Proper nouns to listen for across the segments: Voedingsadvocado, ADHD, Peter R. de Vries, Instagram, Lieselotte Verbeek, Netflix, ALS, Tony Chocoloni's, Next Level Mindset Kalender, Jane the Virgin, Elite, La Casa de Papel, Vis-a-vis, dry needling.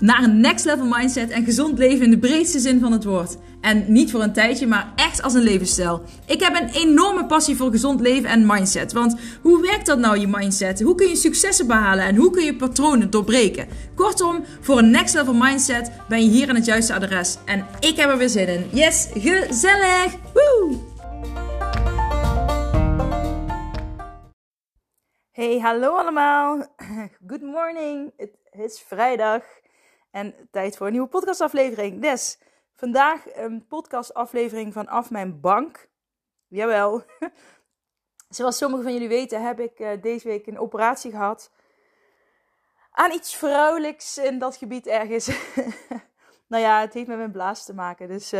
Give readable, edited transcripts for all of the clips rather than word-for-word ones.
naar een next level mindset en gezond leven in de breedste zin van het woord. En niet voor een tijdje, maar echt als een levensstijl. Ik heb een enorme passie voor gezond leven en mindset. Want hoe werkt dat nou, je mindset? Hoe kun je successen behalen en hoe kun je patronen doorbreken? Kortom, voor een next level mindset ben je hier aan het juiste adres. En ik heb er weer zin in. Yes, gezellig! Woe! Hey, hallo allemaal. Good morning. Het is vrijdag. En tijd voor een nieuwe podcastaflevering. Dus vandaag een podcastaflevering vanaf mijn bank. Jawel. Zoals sommigen van jullie weten heb ik deze week een operatie gehad. Aan iets vrouwelijks in dat gebied ergens. Nou ja, het heeft met mijn blaas te maken. Dus,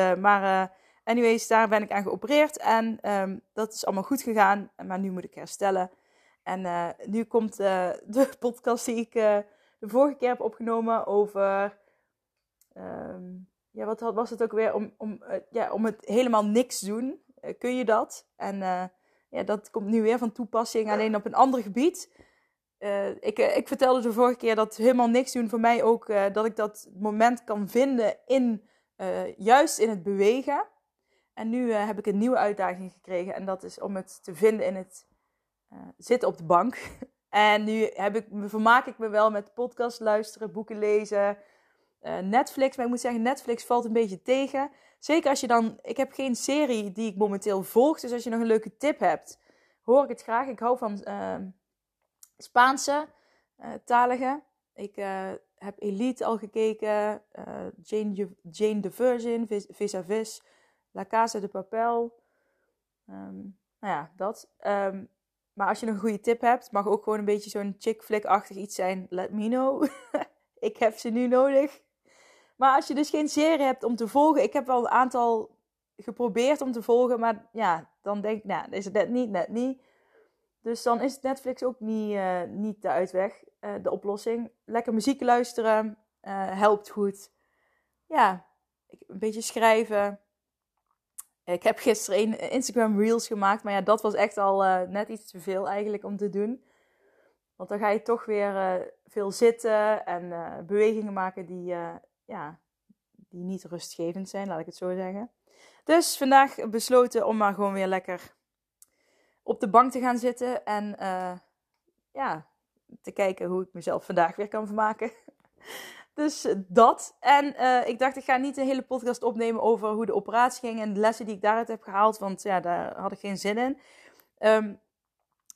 anyways, daar ben ik aan geopereerd. En dat is allemaal goed gegaan. Maar nu moet ik herstellen. En nu komt de podcast die ik... de vorige keer heb opgenomen over, wat was het ook weer, om het helemaal niks doen. Kun je dat? En dat komt nu weer van toepassing, alleen op een ander gebied. Ik vertelde de vorige keer dat helemaal niks doen voor mij ook, dat ik dat moment kan vinden juist in het bewegen. En nu heb ik een nieuwe uitdaging gekregen en dat is om het te vinden in het zitten op de bank. En nu vermaak ik me wel met podcast luisteren, boeken lezen, Netflix. Maar ik moet zeggen, Netflix valt een beetje tegen. Zeker als je dan... Ik heb geen serie die ik momenteel volg. Dus als je nog een leuke tip hebt, hoor ik het graag. Ik hou van Spaanse taligen. Ik heb Elite al gekeken. Jane the Virgin, Vis-a-vis, La Casa de Papel. Dat... maar als je een goede tip hebt, mag ook gewoon een beetje zo'n chick flick-achtig iets zijn. Let me know. Ik heb ze nu nodig. Maar als je dus geen serie hebt om te volgen. Ik heb wel een aantal geprobeerd om te volgen. Maar ja, dan denk ik, nou, is het net niet. Dus dan is Netflix ook niet de uitweg, de oplossing. Lekker muziek luisteren, helpt goed. Ja, een beetje schrijven. Ik heb gisteren Instagram Reels gemaakt. Maar ja, dat was echt al net iets te veel eigenlijk om te doen. Want dan ga je toch weer veel zitten en bewegingen maken die niet rustgevend zijn. Laat ik het zo zeggen. Dus vandaag besloten om maar gewoon weer lekker op de bank te gaan zitten. En te kijken hoe ik mezelf vandaag weer kan vermaken. Dus dat. En ik dacht, ik ga niet een hele podcast opnemen over hoe de operatie ging en de lessen die ik daaruit heb gehaald, want ja, daar had ik geen zin in.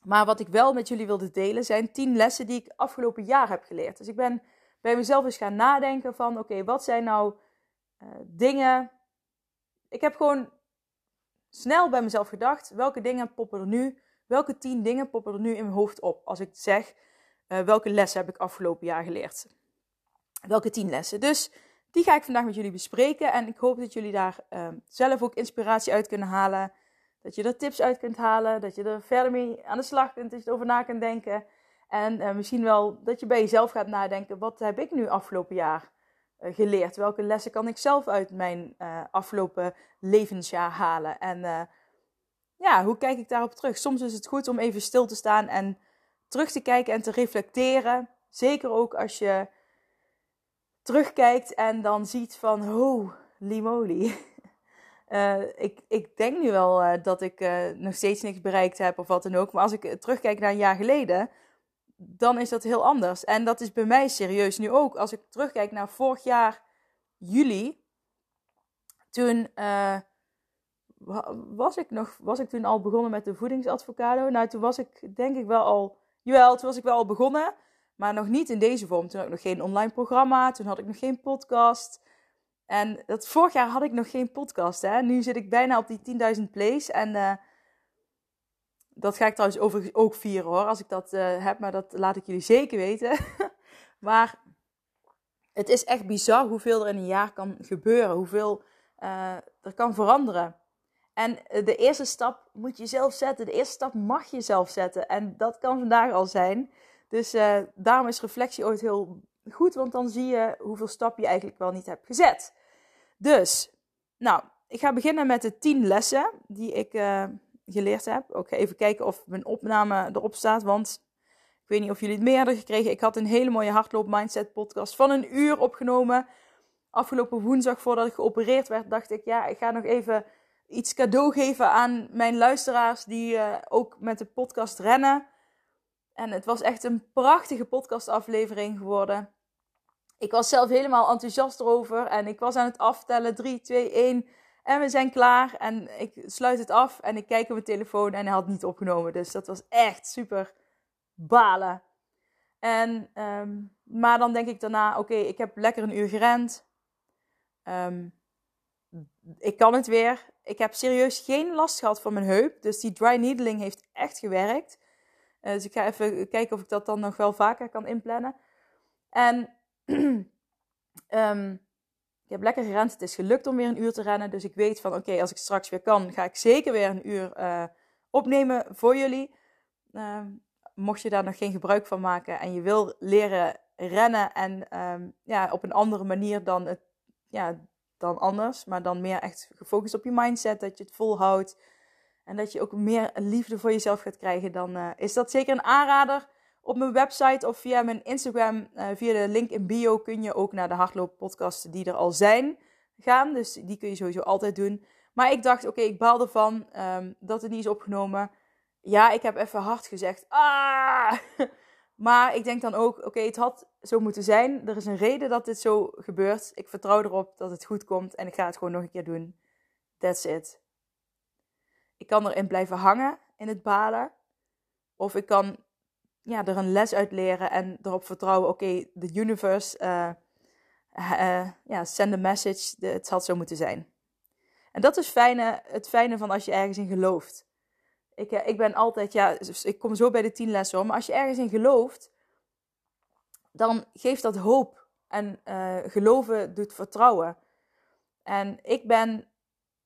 Maar wat ik wel met jullie wilde delen zijn 10 lessen die ik afgelopen jaar heb geleerd. Dus ik ben bij mezelf eens gaan nadenken van, oké, wat zijn nou dingen... Ik heb gewoon snel bij mezelf gedacht, welke dingen poppen er nu? Welke 10 dingen poppen er nu in mijn hoofd op? Als ik zeg, welke lessen heb ik afgelopen jaar geleerd? Welke 10 lessen. Dus die ga ik vandaag met jullie bespreken. En ik hoop dat jullie daar zelf ook inspiratie uit kunnen halen. Dat je er tips uit kunt halen. Dat je er verder mee aan de slag kunt. Dat je erover na kunt denken. En misschien wel dat je bij jezelf gaat nadenken. Wat heb ik nu afgelopen jaar geleerd? Welke lessen kan ik zelf uit mijn afgelopen levensjaar halen? En hoe kijk ik daarop terug? Soms is het goed om even stil te staan en terug te kijken en te reflecteren. Zeker ook als je... terugkijkt en dan ziet van, holy moly. Ik denk nu wel dat ik nog steeds niks bereikt heb of wat dan ook. Maar als ik terugkijk naar een jaar geleden, dan is dat heel anders. En dat is bij mij serieus nu ook. Als ik terugkijk naar vorig jaar juli, toen was ik toen al begonnen met de voedingsadvocado. Nou, toen was ik denk ik wel al, jawel, toen was ik wel al begonnen... Maar nog niet in deze vorm. Toen had ik nog geen online programma. Toen had ik nog geen podcast. En dat vorig jaar had ik nog geen podcast. Hè? Nu zit ik bijna op die 10.000 plays. En dat ga ik trouwens overigens ook vieren hoor. Als ik dat heb. Maar dat laat ik jullie zeker weten. Maar het is echt bizar hoeveel er in een jaar kan gebeuren. Hoeveel er kan veranderen. En de eerste stap moet je zelf zetten. De eerste stap mag je zelf zetten. En dat kan vandaag al zijn. Dus daarom is reflectie ooit heel goed, want dan zie je hoeveel stappen je eigenlijk wel niet hebt gezet. Dus, Nou, ik ga beginnen met de 10 lessen die ik geleerd heb. Ook even kijken of mijn opname erop staat, want ik weet niet of jullie het meer hadden gekregen. Ik had een hele mooie hardloop mindset podcast van 1 uur opgenomen. Afgelopen woensdag voordat ik geopereerd werd, dacht ik, ja, ik ga nog even iets cadeau geven aan mijn luisteraars die ook met de podcast rennen. En het was echt een prachtige podcastaflevering geworden. Ik was zelf helemaal enthousiast erover en ik was aan het aftellen. 3, 2, 1 en we zijn klaar. En ik sluit het af en ik kijk op mijn telefoon en hij had niet opgenomen. Dus dat was echt super balen. Maar dan denk ik daarna, oké, ik heb lekker 1 uur gerend. Ik kan het weer. Ik heb serieus geen last gehad van mijn heup. Dus die dry needling heeft echt gewerkt. Dus ik ga even kijken of ik dat dan nog wel vaker kan inplannen. En ik heb lekker gerend. Het is gelukt om weer 1 uur te rennen. Dus ik weet van oké, als ik straks weer kan, ga ik zeker weer 1 uur opnemen voor jullie. Mocht je daar nog geen gebruik van maken en je wil leren rennen en op een andere manier dan het... Ja, dan anders, maar dan meer echt gefocust op je mindset, dat je het volhoudt en dat je ook meer liefde voor jezelf gaat krijgen, dan is dat zeker een aanrader. Op mijn website of via mijn Instagram, via de link in bio kun je ook naar de hardlooppodcasten die er al zijn gaan, dus die kun je sowieso altijd doen. Maar ik dacht, oké, ik baal ervan dat het niet is opgenomen. Ja, ik heb even hard gezegd, maar ik denk dan ook, oké, het had zo moeten zijn. Er is een reden dat dit zo gebeurt. Ik vertrouw erop dat het goed komt en ik ga het gewoon nog een keer doen. That's it. Ik kan erin blijven hangen, in het balen. Of ik kan er een les uit leren en erop vertrouwen. Oké, the universe, send a message. Het had zo moeten zijn. En dat is het fijne van als je ergens in gelooft. Ik ben altijd, ik kom zo bij de 10 lessen hoor. Maar als je ergens in gelooft, dan geeft dat hoop. En geloven doet vertrouwen. En ik ben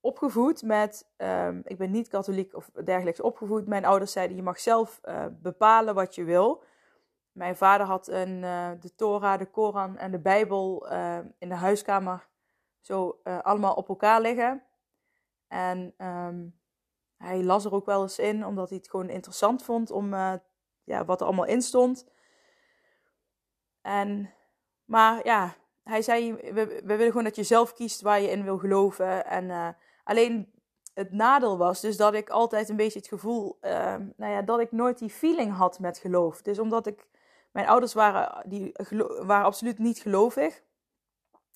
opgevoed met, ik ben niet katholiek of dergelijks opgevoed. Mijn ouders zeiden, je mag zelf bepalen wat je wil. Mijn vader had de Torah, de Koran en de Bijbel in de huiskamer zo allemaal op elkaar liggen. En... hij las er ook wel eens in, omdat hij het gewoon interessant vond om wat er allemaal in stond. Maar hij zei, we willen gewoon dat je zelf kiest waar je in wil geloven. Alleen het nadeel was dus dat ik altijd een beetje het gevoel, dat ik nooit die feeling had met geloof. Dus omdat mijn ouders waren absoluut niet gelovig.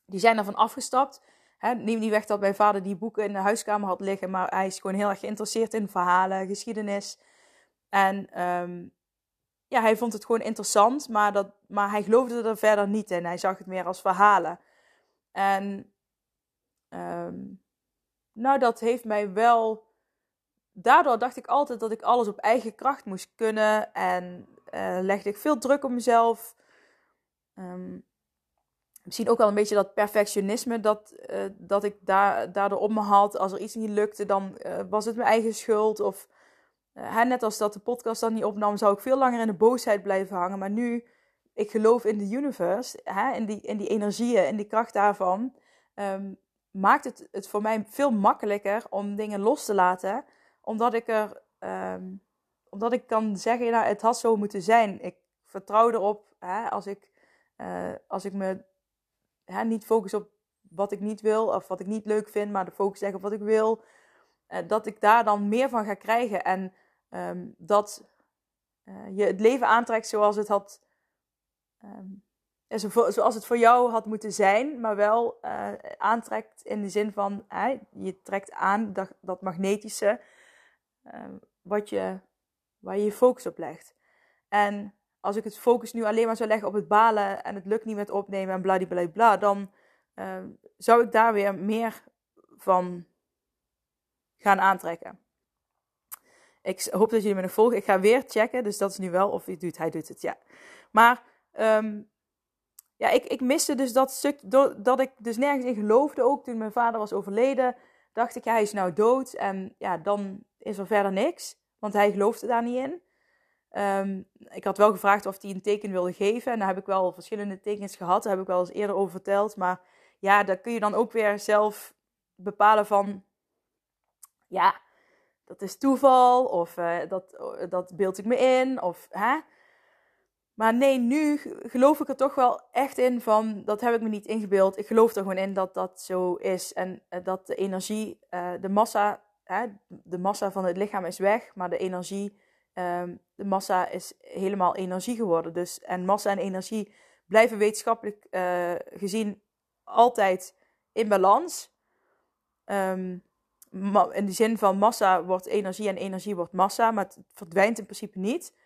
Die zijn ervan afgestapt. Neem niet weg dat mijn vader die boeken in de huiskamer had liggen. Maar hij is gewoon heel erg geïnteresseerd in verhalen, geschiedenis. En hij vond het gewoon interessant. Maar hij geloofde er verder niet in. Hij zag het meer als verhalen. En dat heeft mij wel... Daardoor dacht ik altijd dat ik alles op eigen kracht moest kunnen. En legde ik veel druk op mezelf. Misschien ook wel een beetje dat perfectionisme dat ik daardoor op me had. Als er iets niet lukte, dan was het mijn eigen schuld. Of net als dat de podcast dan niet opnam, zou ik veel langer in de boosheid blijven hangen. Maar nu, ik geloof in de universe, in die energieën, in die kracht daarvan. Maakt het voor mij veel makkelijker om dingen los te laten. Omdat ik kan zeggen, het had zo moeten zijn. Ik vertrouw erop als ik me... niet focus op wat ik niet wil of wat ik niet leuk vind, maar de focus leggen op wat ik wil. Dat ik daar dan meer van ga krijgen. En dat je het leven aantrekt zoals het had. Zoals het voor jou had moeten zijn, maar wel aantrekt in de zin van je trekt aan dat magnetische waar je focus op legt. En als ik het focus nu alleen maar zou leggen op het balen en het lukt niet met opnemen en bladibladibla, dan zou ik daar weer meer van gaan aantrekken. Ik hoop dat jullie me nog volgen. Ik ga weer checken, dus dat is nu wel of hij doet het, ja. Maar ik miste dus dat stuk, dat ik dus nergens in geloofde ook. Toen mijn vader was overleden, dacht ik, hij is nou dood en dan is er verder niks, want hij geloofde daar niet in. Ik had wel gevraagd of hij een teken wilde geven. En daar heb ik wel verschillende tekens gehad. Daar heb ik wel eens eerder over verteld. Maar ja, daar kun je dan ook weer zelf bepalen van, ja, dat is toeval, of dat beeld ik me in, of hè. Maar nee, nu geloof ik er toch wel echt in van, dat heb ik me niet ingebeeld. Ik geloof er gewoon in dat dat zo is. En dat de energie, de massa van het lichaam is weg, maar de energie, de massa is helemaal energie geworden. Dus, en massa en energie blijven wetenschappelijk gezien altijd in balans. In de zin van massa wordt energie en energie wordt massa, maar het verdwijnt in principe niet.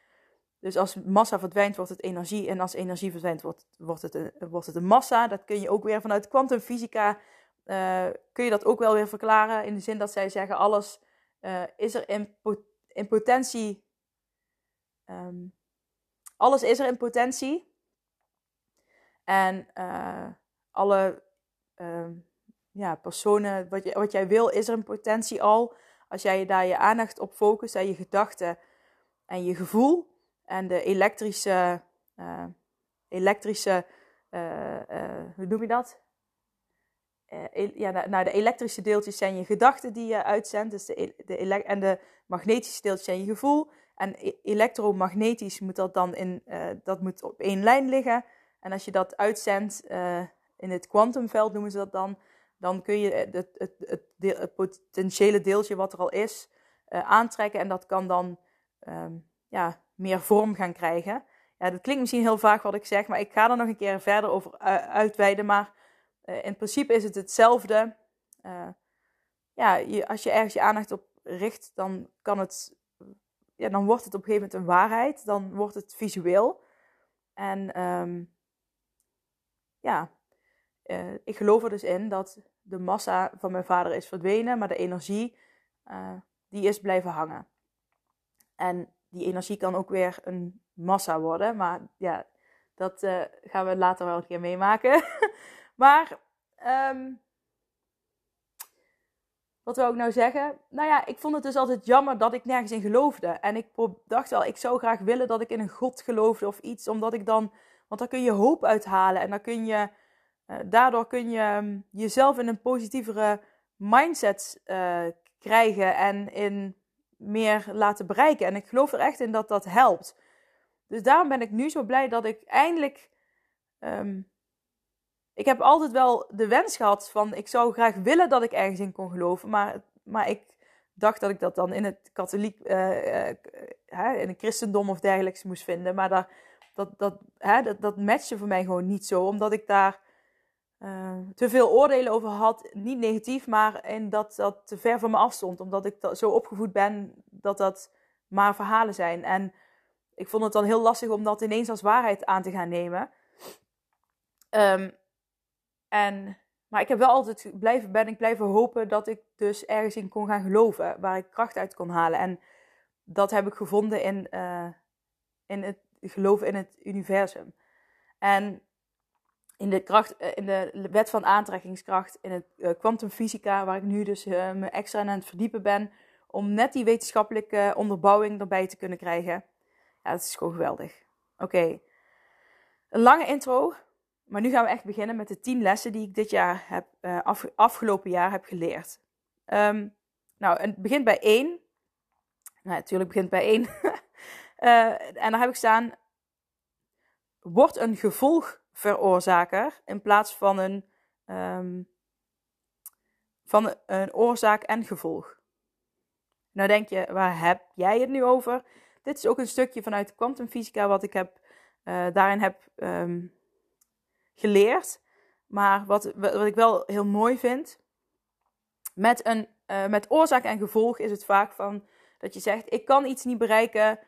Dus als massa verdwijnt, wordt het energie. En als energie verdwijnt, wordt het een massa. Dat kun je ook weer vanuit kwantumfysica, kun je dat ook wel weer verklaren. In de zin dat zij zeggen, alles is er in potentie. Alles is er in potentie. En alle personen, wat jij wil, is er in potentie al. Als jij daar je aandacht op focust, en je gedachten en je gevoel. En de hoe noem je dat? De elektrische deeltjes zijn je gedachten die je uitzendt. Dus en de magnetische deeltjes zijn je gevoel. En elektromagnetisch moet dat dan dat moet op één lijn liggen. En als je dat uitzendt in het kwantumveld, noemen ze dat dan. Dan kun je het potentiële deeltje wat er al is aantrekken. En dat kan dan meer vorm gaan krijgen. Ja, dat klinkt misschien heel vaag wat ik zeg, maar ik ga er nog een keer verder over uitweiden. Maar in principe is het hetzelfje. Als je ergens je aandacht op richt, dan kan het, dan wordt het op een gegeven moment een waarheid. Dan wordt het visueel. En ik geloof er dus in dat de massa van mijn vader is verdwenen, maar de energie die is blijven hangen. En die energie kan ook weer een massa worden. Maar ja, dat gaan we later wel een keer meemaken. Maar, wat wil ik nou zeggen? Nou ja, ik vond het dus altijd jammer dat ik nergens in geloofde. En ik dacht wel, ik zou graag willen dat ik in een god geloofde of iets. Omdat ik dan, want daar kun je hoop uithalen. En dan kun je, daardoor kun je jezelf in een positievere mindset krijgen. En in meer laten bereiken. En ik geloof er echt in dat dat helpt. Dus daarom ben ik nu zo blij dat ik eindelijk... ik heb altijd wel de wens gehad van... Ik zou graag willen dat ik ergens in kon geloven. Maar ik dacht dat ik dat dan in het katholiek... in het christendom of dergelijks moest vinden. Maar dat matchte voor mij gewoon niet zo. Omdat ik daar te veel oordelen over had. Niet negatief, maar in dat te ver van me afstond. Omdat ik zo opgevoed ben dat maar verhalen zijn. En ik vond het dan heel lastig om dat ineens als waarheid aan te gaan nemen. Maar ik heb wel altijd blijven hopen dat ik dus ergens in kon gaan geloven. Waar ik kracht uit kon halen. En dat heb ik gevonden in het geloven in het universum. En... in de wet van aantrekkingskracht, in het kwantumfysica, waar ik nu dus me extra aan het verdiepen ben, om net die wetenschappelijke onderbouwing erbij te kunnen krijgen. Ja, dat is gewoon geweldig. Oké. Een lange intro, maar nu gaan we echt beginnen met de 10 lessen die ik dit jaar heb, afgelopen jaar heb geleerd. Het begint bij 1. Nou, natuurlijk begint bij 1. En daar heb ik staan, word een gevolg veroorzaker in plaats van een oorzaak en gevolg. Nou denk je, waar heb jij het nu over? Dit is ook een stukje vanuit kwantumfysica wat ik daarin heb geleerd. Maar wat ik wel heel mooi vind, met oorzaak en gevolg is het vaak van dat je zegt, ik kan iets niet bereiken,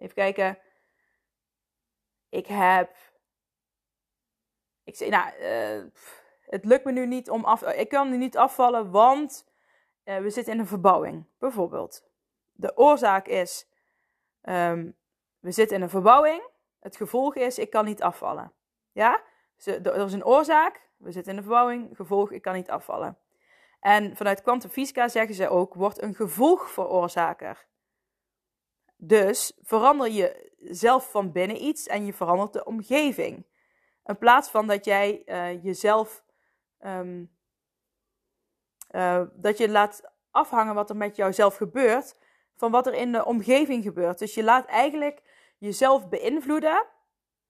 even kijken... het lukt me nu niet ik kan nu niet afvallen, want we zitten in een verbouwing, bijvoorbeeld. De oorzaak is, we zitten in een verbouwing. Het gevolg is, ik kan niet afvallen. Ja, er is een oorzaak, we zitten in een verbouwing. Gevolg, ik kan niet afvallen. En vanuit kwantumfysica zeggen ze ook, word een gevolg veroorzaker. Dus verander jezelf van binnen iets en je verandert de omgeving. In plaats van dat jij jezelf dat je laat afhangen wat er met jouzelf gebeurt, van wat er in de omgeving gebeurt. Dus je laat eigenlijk jezelf beïnvloeden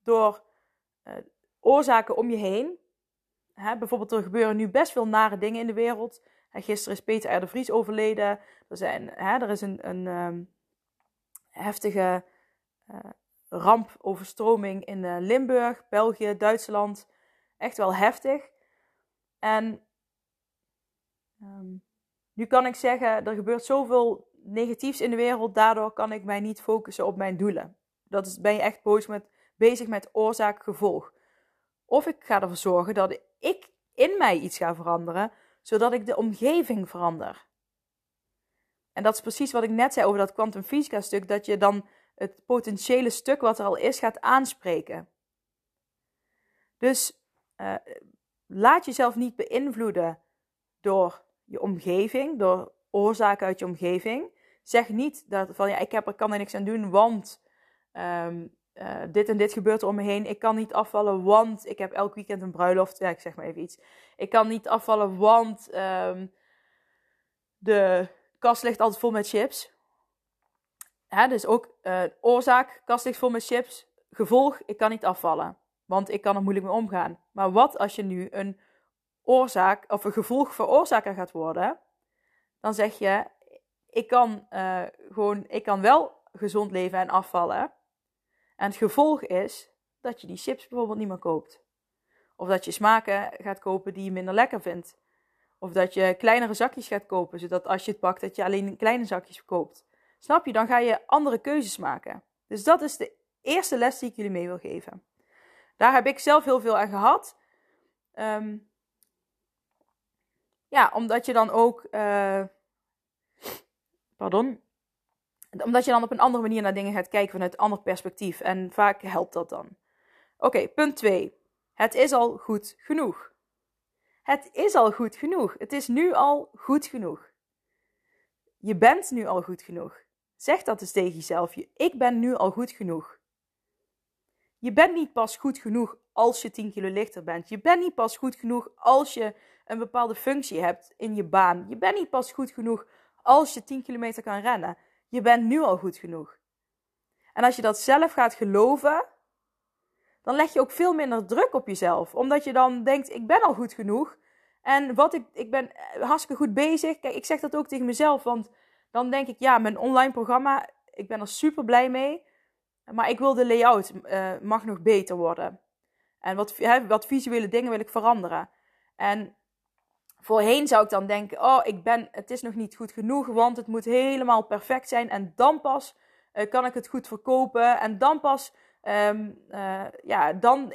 door oorzaken om je heen. Hè, bijvoorbeeld, er gebeuren nu best veel nare dingen in de wereld. Gisteren is Peter R. de Vries overleden. Er is een heftige ramp, overstroming in Limburg, België, Duitsland. Echt wel heftig. En nu kan ik zeggen, er gebeurt zoveel negatiefs in de wereld. Daardoor kan ik mij niet focussen op mijn doelen. Ben je echt bezig met oorzaak-gevolg. Of ik ga ervoor zorgen dat ik in mij iets ga veranderen, zodat ik de omgeving verander. En dat is precies wat ik net zei over dat kwantumfysica stuk, dat je dan het potentiële stuk wat er al is gaat aanspreken. Dus laat jezelf niet beïnvloeden door je omgeving, door oorzaken uit je omgeving. Zeg niet dat van ik kan er niks aan doen, want dit en dit gebeurt er om me heen. Ik kan niet afvallen, want ik heb elk weekend een bruiloft. Ja, ik zeg maar even iets. Ik kan niet afvallen, want de kast ligt altijd vol met chips. Hè, dus ook oorzaak, kast ligt vol met chips. Gevolg, ik kan niet afvallen, want ik kan er moeilijk mee omgaan. Maar wat als je nu een oorzaak of een gevolg veroorzaker gaat worden? Dan zeg je, ik kan wel gezond leven en afvallen. En het gevolg is dat je die chips bijvoorbeeld niet meer koopt. Of dat je smaken gaat kopen die je minder lekker vindt. Of dat je kleinere zakjes gaat kopen, zodat als je het pakt dat je alleen kleine zakjes koopt. Snap je? Dan ga je andere keuzes maken. Dus dat is de eerste les die ik jullie mee wil geven. Daar heb ik zelf heel veel aan gehad. Omdat je dan ook... Omdat je dan op een andere manier naar dingen gaat kijken vanuit een ander perspectief. En vaak helpt dat dan. Oké, punt 2. Het is al goed genoeg. Het is al goed genoeg. Het is nu al goed genoeg. Je bent nu al goed genoeg. Zeg dat eens tegen jezelf. Ik ben nu al goed genoeg. Je bent niet pas goed genoeg als je 10 kilo lichter bent. Je bent niet pas goed genoeg als je een bepaalde functie hebt in je baan. Je bent niet pas goed genoeg als je 10 kilometer kan rennen. Je bent nu al goed genoeg. En als je dat zelf gaat geloven, dan leg je ook veel minder druk op jezelf. Omdat je dan denkt, ik ben al goed genoeg. En ik ben hartstikke goed bezig. Kijk, ik zeg dat ook tegen mezelf. Want dan denk ik, ja, mijn online programma, ik ben er super blij mee. Maar ik wil de layout, mag nog beter worden. En wat visuele dingen wil ik veranderen. En voorheen zou ik dan denken, het is nog niet goed genoeg, want het moet helemaal perfect zijn. En dan pas kan ik het goed verkopen. En dan pas, dan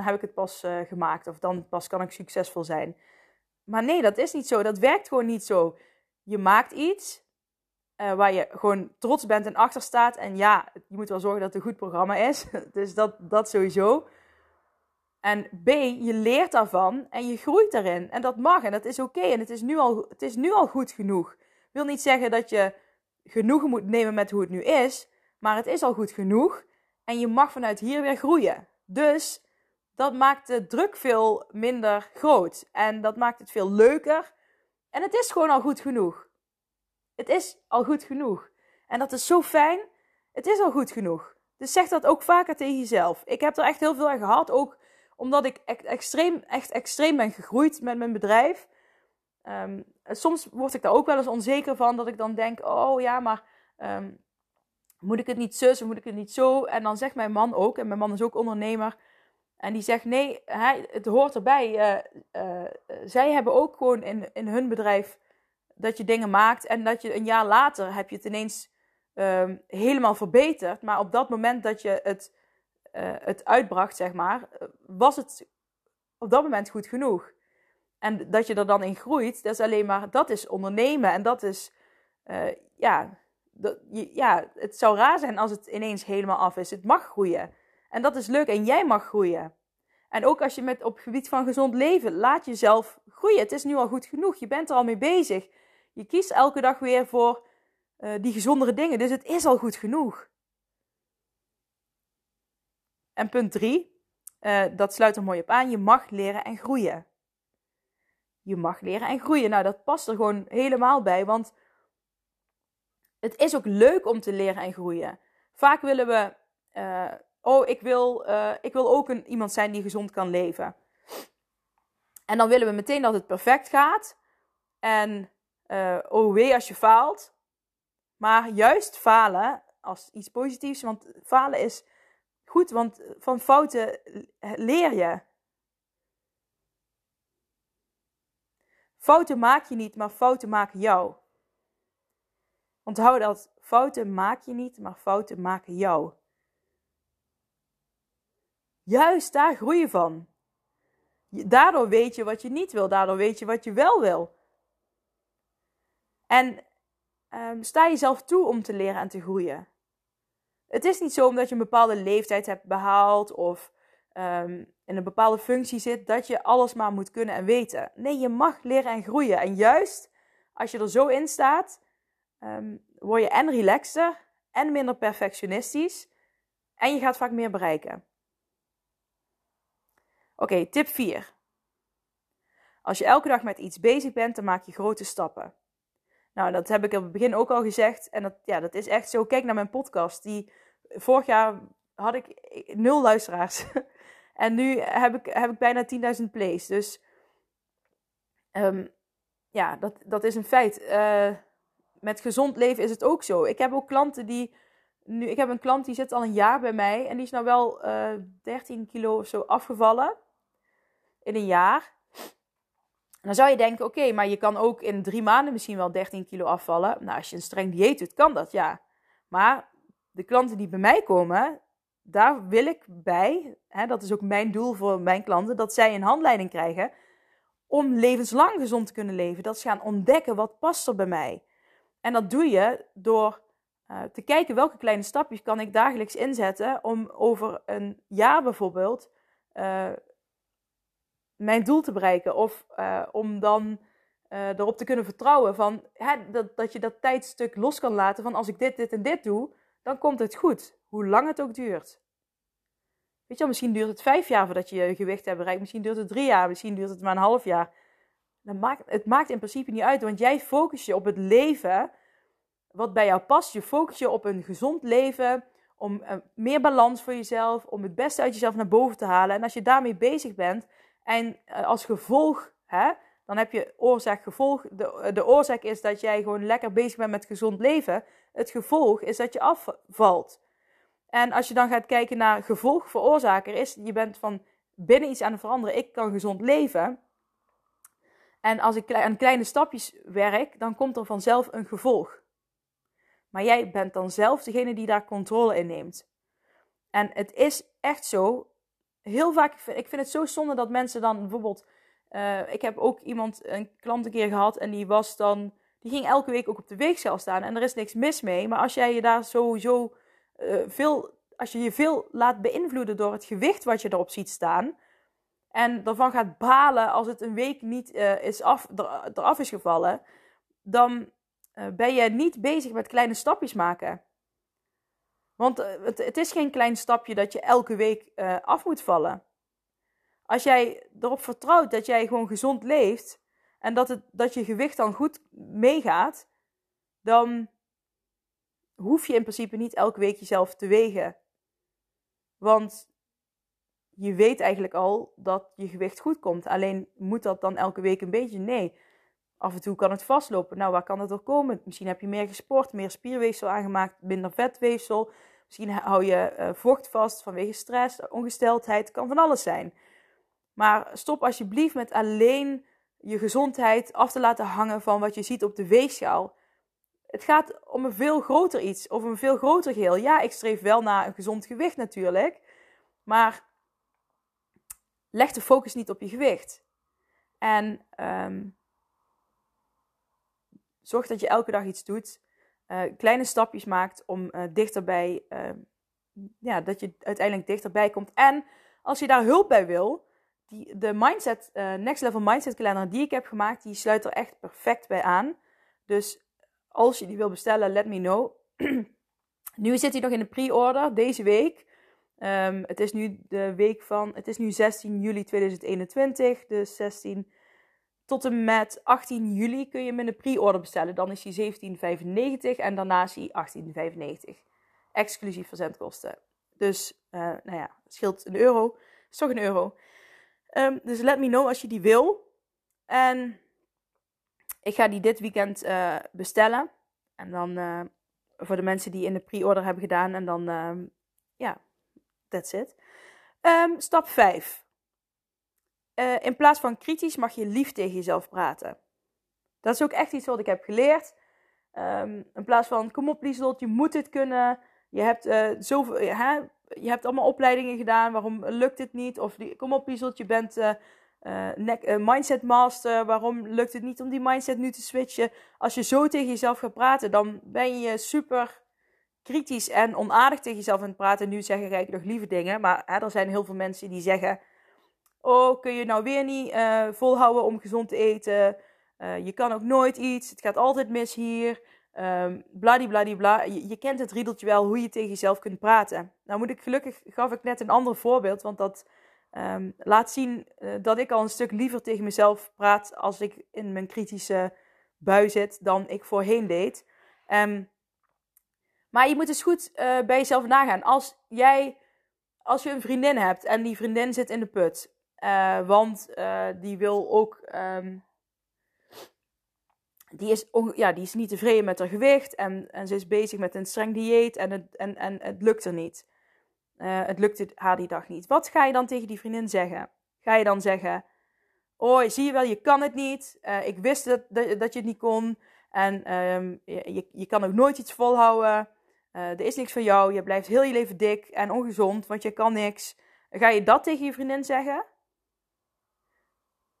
heb ik het pas gemaakt. Of dan pas kan ik succesvol zijn. Maar nee, dat is niet zo. Dat werkt gewoon niet zo. Je maakt iets waar je gewoon trots bent en achter staat. En ja, je moet wel zorgen dat het een goed programma is. Dus dat sowieso. En B, je leert daarvan en je groeit daarin. En dat mag en dat is oké. En het is nu al goed genoeg. Ik wil niet zeggen dat je genoegen moet nemen met hoe het nu is. Maar het is al goed genoeg. En je mag vanuit hier weer groeien. Dus dat maakt de druk veel minder groot. En dat maakt het veel leuker. En het is gewoon al goed genoeg. Het is al goed genoeg. En dat is zo fijn. Het is al goed genoeg. Dus zeg dat ook vaker tegen jezelf. Ik heb er echt heel veel aan gehad. Ook omdat ik echt extreem ben gegroeid met mijn bedrijf. Soms word ik daar ook wel eens onzeker van. Dat ik dan denk, moet ik het niet zus of moet ik het niet zo? En dan zegt mijn man ook, en mijn man is ook ondernemer. En die zegt, nee, het hoort erbij. Zij hebben ook gewoon in hun bedrijf dat je dingen maakt. En dat je een jaar later heb je het ineens helemaal verbeterd. Maar op dat moment dat je het uitbracht, zeg maar, was het op dat moment goed genoeg. En dat je er dan in groeit, dat is ondernemen. En dat is, het zou raar zijn als het ineens helemaal af is. Het mag groeien. En dat is leuk. En jij mag groeien. En ook als je op het gebied van gezond leven, laat jezelf groeien. Het is nu al goed genoeg. Je bent er al mee bezig. Je kiest elke dag weer voor die gezondere dingen. Dus het is al goed genoeg. En punt 3, dat sluit er mooi op aan. Je mag leren en groeien. Je mag leren en groeien. Nou, dat past er gewoon helemaal bij. Want het is ook leuk om te leren en groeien. Vaak willen we... Ik wil ook iemand zijn die gezond kan leven. En dan willen we meteen dat het perfect gaat. En oh wee als je faalt. Maar juist falen als iets positiefs. Want falen is goed, want van fouten leer je. Fouten maak je niet, maar fouten maken jou. Onthoud dat. Fouten maak je niet, maar fouten maken jou. Juist daar groei je van. Daardoor weet je wat je niet wil. Daardoor weet je wat je wel wil. En sta jezelf toe om te leren en te groeien. Het is niet zo omdat je een bepaalde leeftijd hebt behaald of in een bepaalde functie zit, dat je alles maar moet kunnen en weten. Nee, je mag leren en groeien. En juist als je er zo in staat, word je en relaxter en minder perfectionistisch. En je gaat vaak meer bereiken. Oké, tip 4. Als je elke dag met iets bezig bent, dan maak je grote stappen. Nou, dat heb ik op het begin ook al gezegd. En dat is echt zo. Kijk naar mijn podcast. Vorig jaar had ik 0 luisteraars. En nu heb ik bijna 10.000 plays. Dus dat is een feit. Met gezond leven is het ook zo. Ik heb ook klanten die... Ik heb een klant die zit al een jaar bij mij. En die is nou wel 13 kilo of zo afgevallen. In een jaar. En dan zou je denken, oké, maar je kan ook in 3 maanden misschien wel 13 kilo afvallen. Nou, als je een streng dieet doet, kan dat, ja. Maar de klanten die bij mij komen, daar wil ik bij, hè, dat is ook mijn doel voor mijn klanten, dat zij een handleiding krijgen om levenslang gezond te kunnen leven. Dat ze gaan ontdekken, wat past er bij mij? En dat doe je door te kijken welke kleine stapjes kan ik dagelijks inzetten om over een jaar bijvoorbeeld... mijn doel te bereiken. Of om dan erop te kunnen vertrouwen. Van, dat je dat tijdstuk los kan laten. Van als ik dit, dit en dit doe. Dan komt het goed. Hoe lang het ook duurt. Weet je wel, misschien duurt het 5 jaar voordat je je gewicht hebt bereikt. Misschien duurt het 3 jaar. Misschien duurt het maar een half jaar. Het maakt in principe niet uit. Want jij focust je op het leven. Wat bij jou past. Je focust je op een gezond leven. Om meer balans voor jezelf. Om het beste uit jezelf naar boven te halen. En als je daarmee bezig bent... En als gevolg, dan heb je oorzaak-gevolg. De oorzaak is dat jij gewoon lekker bezig bent met gezond leven. Het gevolg is dat je afvalt. En als je dan gaat kijken naar gevolg veroorzaker, is je bent van binnen iets aan het veranderen. Ik kan gezond leven. En als ik aan kleine stapjes werk, dan komt er vanzelf een gevolg. Maar jij bent dan zelf degene die daar controle in neemt. En het is echt zo... Heel vaak, ik vind het zo zonde dat mensen dan bijvoorbeeld... ik heb ook een klant een keer gehad en die ging elke week ook op de weegschaal staan. En er is niks mis mee, maar als jij je daar sowieso als je je veel laat beïnvloeden door het gewicht wat je erop ziet staan... en ervan gaat balen als het een week niet eraf is gevallen... dan ben je niet bezig met kleine stapjes maken... Want het is geen klein stapje dat je elke week af moet vallen. Als jij erop vertrouwt dat jij gewoon gezond leeft... en dat je gewicht dan goed meegaat... dan hoef je in principe niet elke week jezelf te wegen. Want je weet eigenlijk al dat je gewicht goed komt. Alleen moet dat dan elke week een beetje? Nee, af en toe kan het vastlopen. Nou, waar kan dat door komen? Misschien heb je meer gesport, meer spierweefsel aangemaakt... minder vetweefsel... Misschien hou je vocht vast vanwege stress, ongesteldheid. Kan van alles zijn. Maar stop alsjeblieft met alleen je gezondheid af te laten hangen van wat je ziet op de weegschaal. Het gaat om een veel groter iets. Of een veel groter geheel. Ja, ik streef wel naar een gezond gewicht natuurlijk. Maar leg de focus niet op je gewicht. En zorg dat je elke dag iets doet. Kleine stapjes maakt om dichterbij, dat je uiteindelijk dichterbij komt. En als je daar hulp bij wil, de mindset, Next Level Mindset Kalender die ik heb gemaakt, die sluit er echt perfect bij aan. Dus als je die wil bestellen, let me know. Nu zit hij nog in de pre-order deze week. Het is nu de week van... Het is nu 16 juli 2021. Dus 16 tot en met 18 juli kun je hem in de pre-order bestellen. Dan is hij €17,95 en daarna is hij €18,95. Exclusief verzendkosten. Dus, nou ja, het scheelt €1. Het is toch €1. Dus let me know als je die wil. En ik ga die dit weekend bestellen. En dan voor de mensen die in de pre-order hebben gedaan. En dan, ja... That's it. Stap 5. In plaats van kritisch mag je lief tegen jezelf praten. Dat is ook echt iets wat ik heb geleerd. In plaats van, kom op Lieselotte, je moet dit kunnen. Je hebt, je hebt allemaal opleidingen gedaan, waarom lukt dit niet? Of kom op Lieselotte, je bent mindset master. Waarom lukt het niet om die mindset nu te switchen? Als je zo tegen jezelf gaat praten, dan ben je super... kritisch en onaardig tegen jezelf aan het praten. Nu zeg ik eigenlijk nog lieve dingen. Maar hè, er zijn heel veel mensen die zeggen... Oh, kun je nou weer niet volhouden om gezond te eten? Je kan ook nooit iets. Het gaat altijd mis hier. Bladibladibla. Je kent het riedeltje wel hoe je tegen jezelf kunt praten. Nou moet ik gelukkig... Gaf ik net een ander voorbeeld. Want dat laat zien dat ik al een stuk liever tegen mezelf praat... als ik in mijn kritische bui zit dan ik voorheen deed. Maar je moet dus goed bij jezelf nagaan. Als je een vriendin hebt en die vriendin zit in de put. Want die wil ook... die is niet tevreden met haar gewicht. En ze is bezig met een streng dieet. En het lukt er niet. Het lukt haar die dag niet. Wat ga je dan tegen die vriendin zeggen? Ga je dan zeggen... Oh, zie je wel, je kan het niet. Ik wist dat je het niet kon. En je kan ook nooit iets volhouden. Er is niks van jou. Je blijft heel je leven dik en ongezond, want je kan niks. Ga je dat tegen je vriendin zeggen?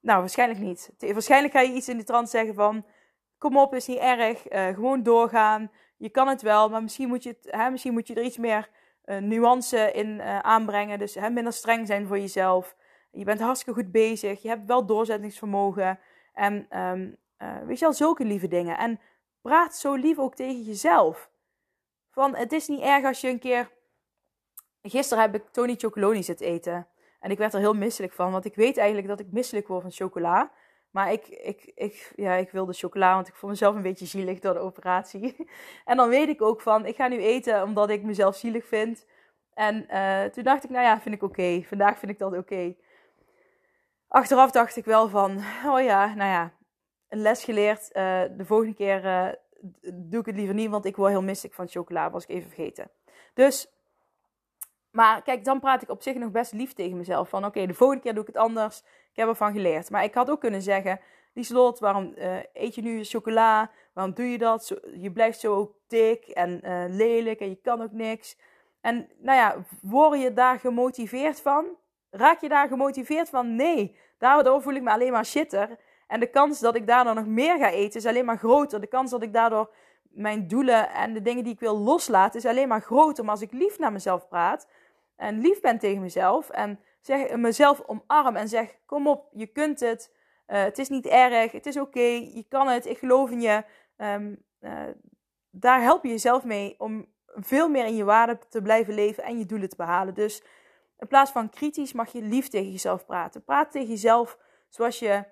Nou, waarschijnlijk niet. Waarschijnlijk ga je iets in de trant zeggen van... Kom op, is niet erg. Gewoon doorgaan. Je kan het wel, maar misschien moet je er iets meer nuance in aanbrengen. Dus minder streng zijn voor jezelf. Je bent hartstikke goed bezig. Je hebt wel doorzettingsvermogen. En... weet je wel, zulke lieve dingen. En praat zo lief ook tegen jezelf. Van, het is niet erg als je een keer... Gisteren heb ik Tony Chocoloni's zitten eten. En ik werd er heel misselijk van. Want ik weet eigenlijk dat ik misselijk word van chocola. Maar ik wilde chocola. Want ik vond mezelf een beetje zielig door de operatie. En dan weet ik ook van, ik ga nu eten omdat ik mezelf zielig vind. En toen dacht ik, nou ja, vind ik oké. Vandaag vind ik dat oké. Achteraf dacht ik wel van, oh ja, nou ja. Een les geleerd. De volgende keer doe ik het liever niet. Want ik word heel misselijk van chocola. Was ik even vergeten. Dus. Maar kijk, dan praat ik op zich nog best lief tegen mezelf. Van oké, de volgende keer doe ik het anders. Ik heb ervan geleerd. Maar ik had ook kunnen zeggen. Lieselotte, waarom eet je nu chocola? Waarom doe je dat? Je blijft zo ook dik en lelijk. En je kan ook niks. En nou ja, word je daar gemotiveerd van? Raak je daar gemotiveerd van? Nee. Daardoor voel ik me alleen maar shitter. En de kans dat ik daardoor nog meer ga eten is alleen maar groter. De kans dat ik daardoor mijn doelen en de dingen die ik wil loslaten is alleen maar groter. Maar als ik lief naar mezelf praat en lief ben tegen mezelf en mezelf omarm en zeg... Kom op, je kunt het. Het is niet erg. Het is oké. Je kan het. Ik geloof in je. Daar help je jezelf mee om veel meer in je waarde te blijven leven en je doelen te behalen. Dus in plaats van kritisch mag je lief tegen jezelf praten. Praat tegen jezelf zoals je...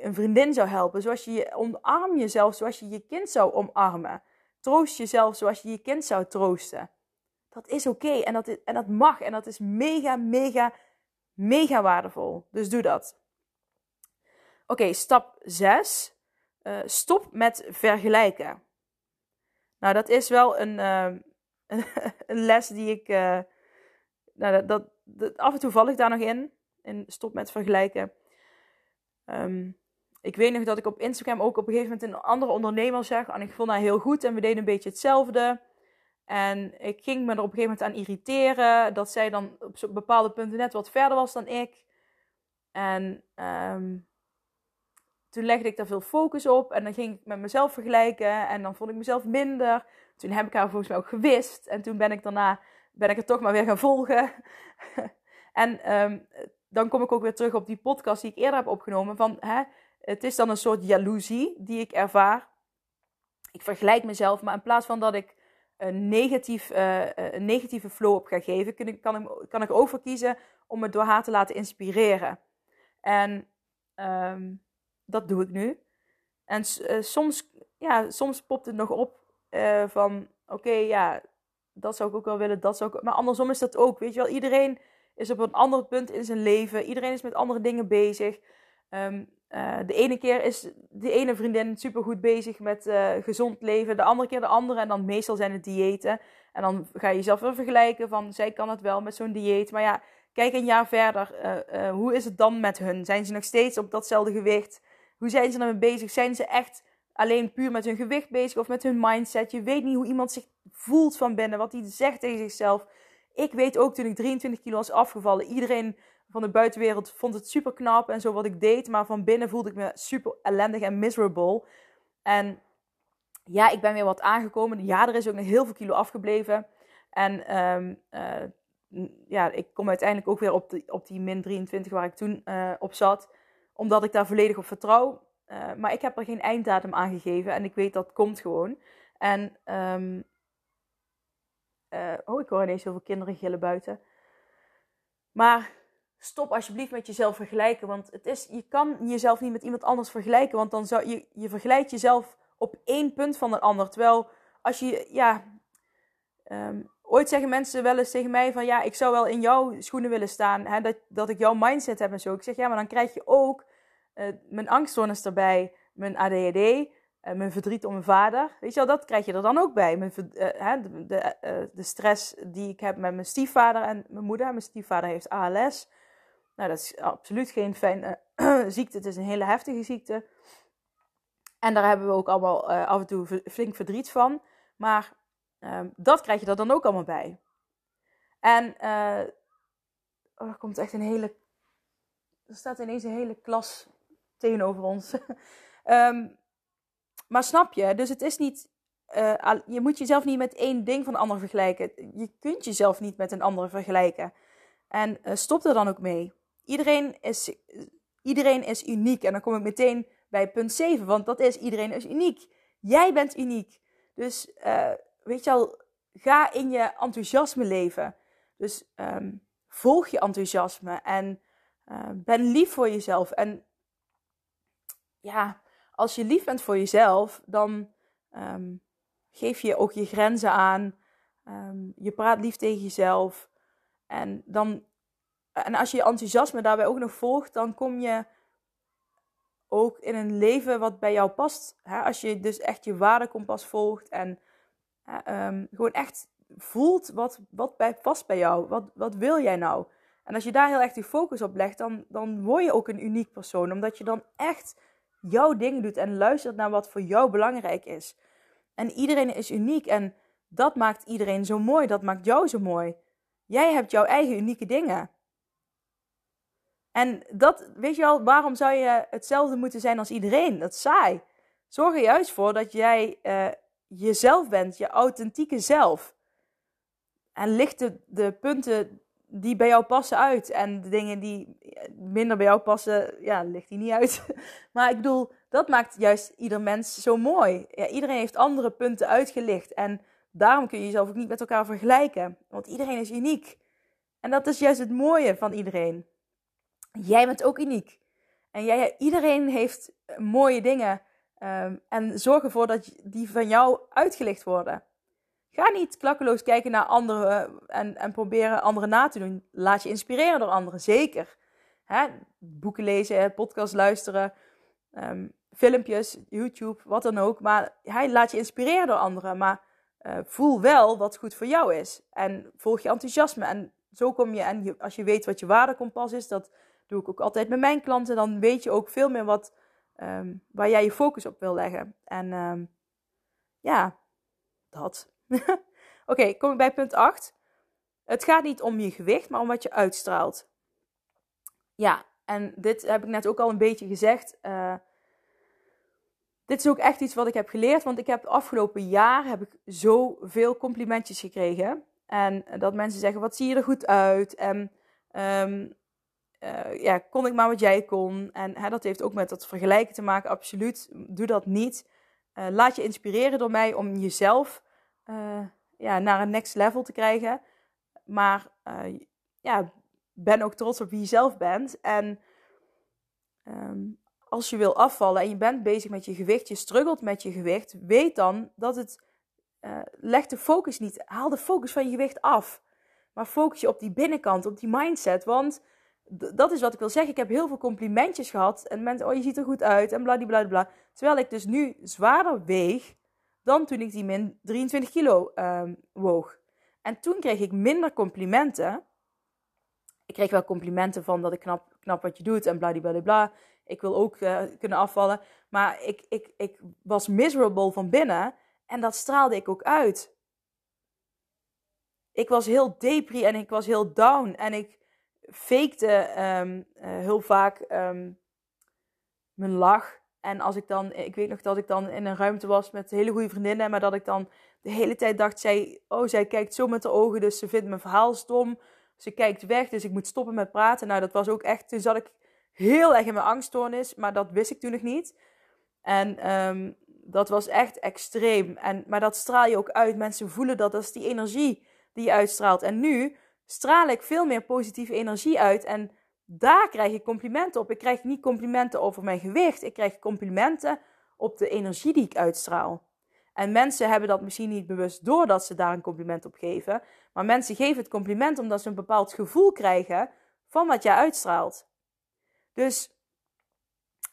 een vriendin zou helpen, zoals je omarm jezelf, zoals je je kind zou omarmen. Troost jezelf zoals je je kind zou troosten. Dat is oké en dat mag en dat is mega, mega, mega waardevol. Dus doe dat. Oké, stap 6. Stop met vergelijken. Nou, dat is wel een les die ik... af en toe val ik daar nog in. En stop met vergelijken. Ik weet nog dat ik op Instagram ook op een gegeven moment een andere ondernemer zag. En ik vond haar heel goed en we deden een beetje hetzelfde. En ik ging me er op een gegeven moment aan irriteren. Dat zij dan op bepaalde punten net wat verder was dan ik. En toen legde ik daar veel focus op. En dan ging ik met mezelf vergelijken. En dan vond ik mezelf minder. Toen heb ik haar volgens mij ook gewist. En toen ben ik het toch maar weer gaan volgen. En... dan kom ik ook weer terug op die podcast die ik eerder heb opgenomen. Van, het is dan een soort jaloezie die ik ervaar. Ik vergelijk mezelf, maar in plaats van dat ik een negatieve flow op ga geven, kan ik ook voor kiezen om me door haar te laten inspireren. En dat doe ik nu. En soms popt het nog op van oké, ja, dat zou ik ook wel willen, dat zou ik... Maar andersom is dat ook, weet je wel. Iedereen is op een ander punt in zijn leven. Iedereen is met andere dingen bezig. De ene keer is de ene vriendin supergoed bezig met gezond leven. De andere keer de andere. En dan meestal zijn het diëten. En dan ga je jezelf weer vergelijken van... Zij kan het wel met zo'n dieet. Maar ja, kijk een jaar verder. Hoe is het dan met hun? Zijn ze nog steeds op datzelfde gewicht? Hoe zijn ze daarmee bezig? Zijn ze echt alleen puur met hun gewicht bezig of met hun mindset? Je weet niet hoe iemand zich voelt van binnen. Wat hij zegt tegen zichzelf. Ik weet ook, toen ik 23 kilo was afgevallen... Iedereen van de buitenwereld vond het super knap en zo wat ik deed. Maar van binnen voelde ik me super ellendig en miserable. En ja, ik ben weer wat aangekomen. Ja, er is ook nog heel veel kilo afgebleven. En ik kom uiteindelijk ook weer op die min 23 waar ik toen op zat. Omdat ik daar volledig op vertrouw. Maar ik heb er geen einddatum aan gegeven. En ik weet, dat komt gewoon. En ik hoor ineens heel veel kinderen gillen buiten. Maar stop alsjeblieft met jezelf vergelijken. Want je kan jezelf niet met iemand anders vergelijken. Want dan zou je vergelijkt jezelf op één punt van een ander. Terwijl als je... ooit zeggen mensen wel eens tegen mij van... Ja, ik zou wel in jouw schoenen willen staan. Hè, dat ik jouw mindset heb en zo. Ik zeg ja, maar dan krijg je ook... mijn angststoornis erbij. Mijn ADHD. Mijn verdriet om mijn vader. Weet je wel, dat krijg je er dan ook bij. De stress die ik heb met mijn stiefvader en mijn moeder. Mijn stiefvader heeft ALS. Nou, dat is absoluut geen fijne ziekte. Het is een hele heftige ziekte. En daar hebben we ook allemaal af en toe flink verdriet van. Maar dat krijg je er dan ook allemaal bij. En er komt echt er staat ineens een hele klas tegenover ons. Maar snap je? Dus het is niet... je moet jezelf niet met één ding van een ander vergelijken. Je kunt jezelf niet met een ander vergelijken. En stop er dan ook mee. Iedereen is uniek. En dan kom ik meteen bij punt 7. Want dat is, iedereen is uniek. Jij bent uniek. Dus weet je al, ga in je enthousiasme leven. Dus volg je enthousiasme. En ben lief voor jezelf. En ja, als je lief bent voor jezelf, dan geef je ook je grenzen aan. Je praat lief tegen jezelf. En als je je enthousiasme daarbij ook nog volgt, dan kom je ook in een leven wat bij jou past. Hè? Als je dus echt je waardekompas volgt en gewoon echt voelt wat past bij jou. Wat wil jij nou? En als je daar heel echt je focus op legt, dan word je ook een uniek persoon. Omdat je dan echt jouw ding doet en luistert naar wat voor jou belangrijk is. En iedereen is uniek en dat maakt iedereen zo mooi. Dat maakt jou zo mooi. Jij hebt jouw eigen unieke dingen. En dat, weet je wel, waarom zou je hetzelfde moeten zijn als iedereen? Dat is saai. Zorg er juist voor dat jij jezelf bent, je authentieke zelf. En licht de punten die bij jou passen uit. En de dingen die minder bij jou passen, ja, licht die niet uit. Maar ik bedoel, dat maakt juist ieder mens zo mooi. Ja, iedereen heeft andere punten uitgelicht en... Daarom kun je jezelf ook niet met elkaar vergelijken. Want iedereen is uniek. En dat is juist het mooie van iedereen. Jij bent ook uniek. En iedereen heeft mooie dingen. En zorg ervoor dat die van jou uitgelicht worden. Ga niet klakkeloos kijken naar anderen. En proberen anderen na te doen. Laat je inspireren door anderen. Zeker. Hè? Boeken lezen, podcasts luisteren. Filmpjes, YouTube, wat dan ook. Maar laat je inspireren door anderen. Maar... voel wel wat goed voor jou is. En volg je enthousiasme. En zo kom je, als je weet wat je waardekompas is, dat doe ik ook altijd met mijn klanten, dan weet je ook veel meer wat, waar jij je focus op wil leggen. En dat. Oké, kom ik bij punt 8. Het gaat niet om je gewicht, maar om wat je uitstraalt. Ja, en dit heb ik net ook al een beetje gezegd. Dit is ook echt iets wat ik heb geleerd, want ik heb de afgelopen jaar zoveel complimentjes gekregen. En dat mensen zeggen, wat zie je er goed uit? En kon ik maar wat jij kon? En dat heeft ook met dat vergelijken te maken, absoluut. Doe dat niet. Laat je inspireren door mij om jezelf ja, naar een next level te krijgen. Maar ben ook trots op wie je zelf bent. En als je wil afvallen en je bent bezig met je gewicht, je struggelt met je gewicht, weet dan dat het... leg de focus niet, haal de focus van je gewicht af. Maar focus je op die binnenkant, op die mindset. Want dat is wat ik wil zeggen. Ik heb heel veel complimentjes gehad. En mensen, oh je ziet er goed uit en bladibladibla. Terwijl ik dus nu zwaarder weeg dan toen ik die min 23 kilo woog. En toen kreeg ik minder complimenten. Ik kreeg wel complimenten van dat ik knap wat je doet en bladibladibla. Ik wil ook kunnen afvallen. Maar ik was miserable van binnen. En dat straalde ik ook uit. Ik was heel depri en ik was heel down. En ik fakte heel vaak mijn lach. En als ik dan, ik weet nog dat ik dan in een ruimte was met hele goede vriendinnen. Maar dat ik dan de hele tijd dacht, zij kijkt zo met de ogen. Dus ze vindt mijn verhaal stom. Ze kijkt weg, dus ik moet stoppen met praten. Nou, dat was ook echt, toen zat ik heel erg in mijn angststoornis. Maar dat wist ik toen nog niet. En... dat was echt extreem. Maar dat straal je ook uit. Mensen voelen dat. Dat is die energie die je uitstraalt. En nu straal ik veel meer positieve energie uit. En daar krijg ik complimenten op. Ik krijg niet complimenten over mijn gewicht. Ik krijg complimenten op de energie die ik uitstraal. En mensen hebben dat misschien niet bewust doordat ze daar een compliment op geven. Maar mensen geven het compliment omdat ze een bepaald gevoel krijgen van wat jij uitstraalt. Dus...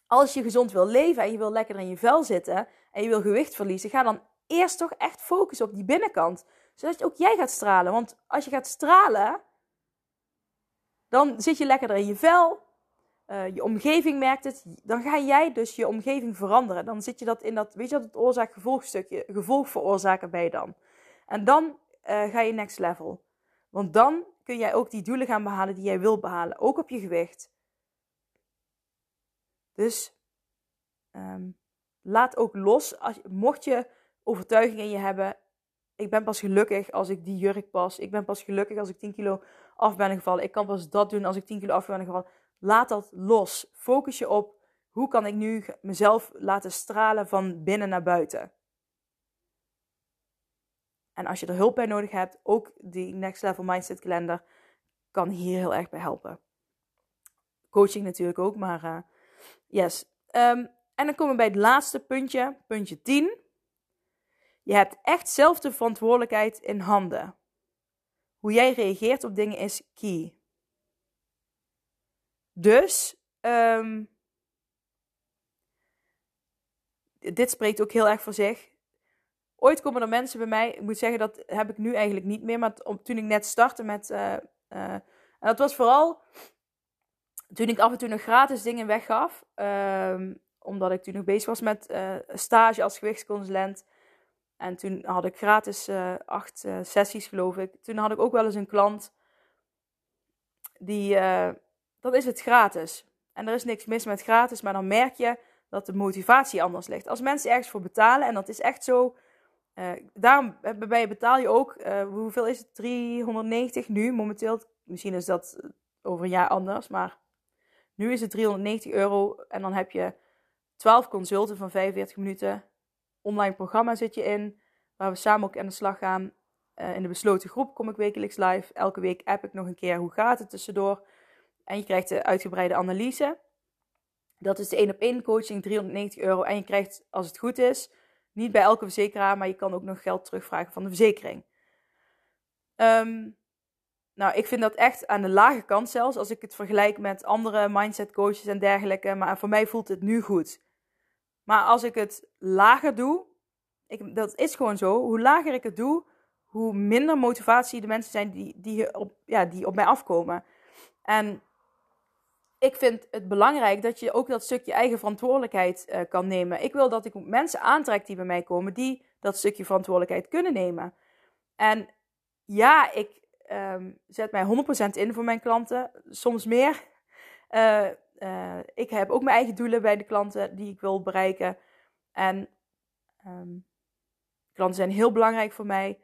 als je gezond wil leven en je wil lekker in je vel zitten en je wil gewicht verliezen, ga dan eerst toch echt focussen op die binnenkant. Zodat ook jij gaat stralen. Want als je gaat stralen, dan zit je lekkerder in je vel. Je omgeving merkt het. Dan ga jij dus je omgeving veranderen. Dan zit je dat in dat, weet je dat, het oorzaak-gevolgstukje. Gevolg veroorzaken ben je dan. En dan ga je next level. Want dan kun jij ook die doelen gaan behalen die jij wil behalen. Ook op je gewicht. Dus laat ook los, mocht je overtuigingen in je hebben, ik ben pas gelukkig als ik die jurk pas, ik ben pas gelukkig als ik 10 kilo af ben gevallen, ik kan pas dat doen als ik 10 kilo af ben gevallen. Laat dat los. Focus je op, hoe kan ik nu mezelf laten stralen van binnen naar buiten? En als je er hulp bij nodig hebt, ook die Next Level Mindset Kalender kan hier heel erg bij helpen. Coaching natuurlijk ook, maar... yes. En dan komen we bij het laatste puntje, puntje 10. Je hebt echt zelf de verantwoordelijkheid in handen. Hoe jij reageert op dingen is key. Dus, dit spreekt ook heel erg voor zich. Ooit komen er mensen bij mij, ik moet zeggen dat heb ik nu eigenlijk niet meer, maar toen ik net startte met, en dat was vooral... toen ik af en toe nog gratis dingen weggaf, omdat ik toen nog bezig was met stage als gewichtsconsulent. En toen had ik gratis 8 sessies, geloof ik. Toen had ik ook wel eens een klant, die, dan is het gratis. En er is niks mis met gratis, maar dan merk je dat de motivatie anders ligt. Als mensen ergens voor betalen, en dat is echt zo, daarom bij betaal je ook, hoeveel is het? 390 nu momenteel, misschien is dat over een jaar anders, maar... nu is het €390 en dan heb je 12 consulten van 45 minuten. Online programma zit je in, waar we samen ook aan de slag gaan. In de besloten groep kom ik wekelijks live. Elke week app ik nog een keer, hoe gaat het tussendoor? En je krijgt de uitgebreide analyse. Dat is de 1-op-1 coaching, €390. En je krijgt, als het goed is, niet bij elke verzekeraar, maar je kan ook nog geld terugvragen van de verzekering. Nou, ik vind dat echt aan de lage kant zelfs, als ik het vergelijk met andere mindset coaches en dergelijke. Maar voor mij voelt het nu goed. Maar als ik het lager doe, dat is gewoon zo. Hoe lager ik het doe, hoe minder motivatie de mensen zijn die op mij afkomen. En ik vind het belangrijk dat je ook dat stukje eigen verantwoordelijkheid kan nemen. Ik wil dat ik mensen aantrek die bij mij komen, die dat stukje verantwoordelijkheid kunnen nemen. En ja, ik... zet mij 100% in voor mijn klanten, soms meer. Ik heb ook mijn eigen doelen bij de klanten die ik wil bereiken. En klanten zijn heel belangrijk voor mij.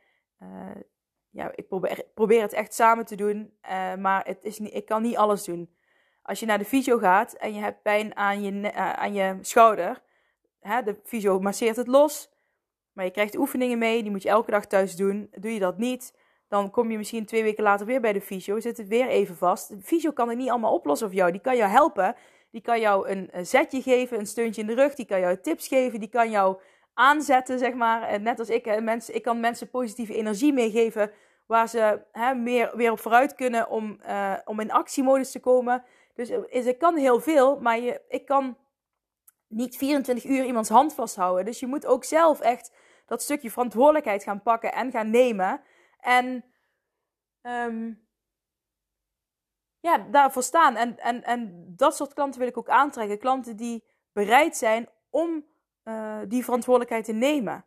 Ik probeer het echt samen te doen, maar ik kan niet alles doen. Als je naar de fysio gaat en je hebt pijn aan je schouder, hè, de fysio masseert het los... Maar je krijgt oefeningen mee, die moet je elke dag thuis doen. Doe je dat niet, dan kom je misschien 2 weken later weer bij de fysio. Zit het weer even vast. De fysio kan het niet allemaal oplossen voor jou. Die kan jou helpen. Die kan jou een zetje geven, een steuntje in de rug. Die kan jou tips geven. Die kan jou aanzetten, zeg maar. Net als ik. Ik kan mensen positieve energie meegeven. Waar ze meer weer op vooruit kunnen om in actiemodus te komen. Dus ik kan heel veel, maar ik kan niet 24 uur iemands hand vasthouden. Dus je moet ook zelf echt dat stukje verantwoordelijkheid gaan pakken en gaan nemen. En daarvoor staan. En dat soort klanten wil ik ook aantrekken. Klanten die bereid zijn om die verantwoordelijkheid te nemen.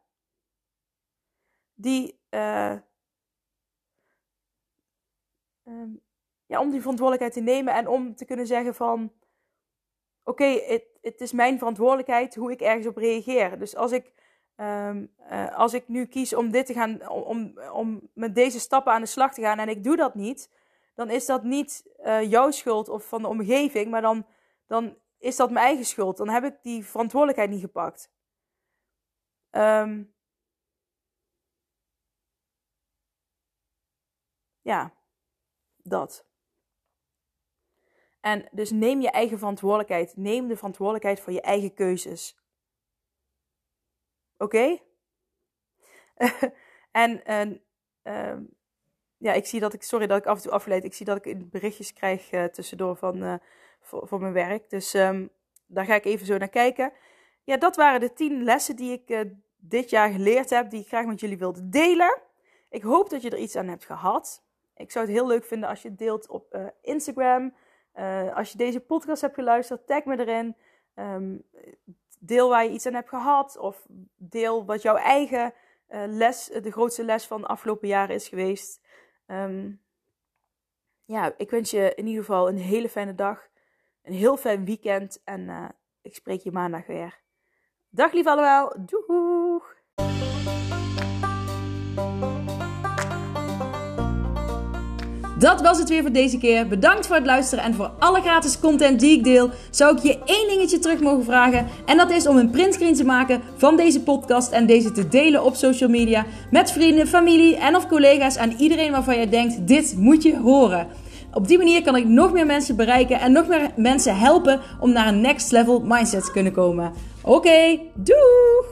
Om die verantwoordelijkheid te nemen en om te kunnen zeggen van... Oké, het is mijn verantwoordelijkheid hoe ik ergens op reageer. Dus als ik nu kies om dit te gaan, om met deze stappen aan de slag te gaan en ik doe dat niet, dan is dat niet jouw schuld of van de omgeving, maar dan is dat mijn eigen schuld. Dan heb ik die verantwoordelijkheid niet gepakt. Dat. En dus neem je eigen verantwoordelijkheid. Neem de verantwoordelijkheid voor je eigen keuzes. Oké? Sorry dat ik af en toe afleid. Ik zie dat ik berichtjes krijg tussendoor voor mijn werk. Dus daar ga ik even zo naar kijken. Ja, dat waren de 10 lessen die ik dit jaar geleerd heb. Die ik graag met jullie wilde delen. Ik hoop dat je er iets aan hebt gehad. Ik zou het heel leuk vinden als je het deelt op Instagram. Als je deze podcast hebt geluisterd, tag me erin. Deel waar je iets aan hebt gehad. Of deel wat jouw eigen les, de grootste les van de afgelopen jaren is geweest. Ik wens je in ieder geval een hele fijne dag. Een heel fijn weekend. En ik spreek je maandag weer. Dag lief allemaal. Doeg! Dat was het weer voor deze keer. Bedankt voor het luisteren en voor alle gratis content die ik deel. Zou ik je 1 dingetje terug mogen vragen. En dat is om een printscreen te maken van deze podcast. En deze te delen op social media. Met vrienden, familie en of collega's. Aan iedereen waarvan jij denkt, dit moet je horen. Op die manier kan ik nog meer mensen bereiken. En nog meer mensen helpen om naar een next level mindset te kunnen komen. Oké, doeg!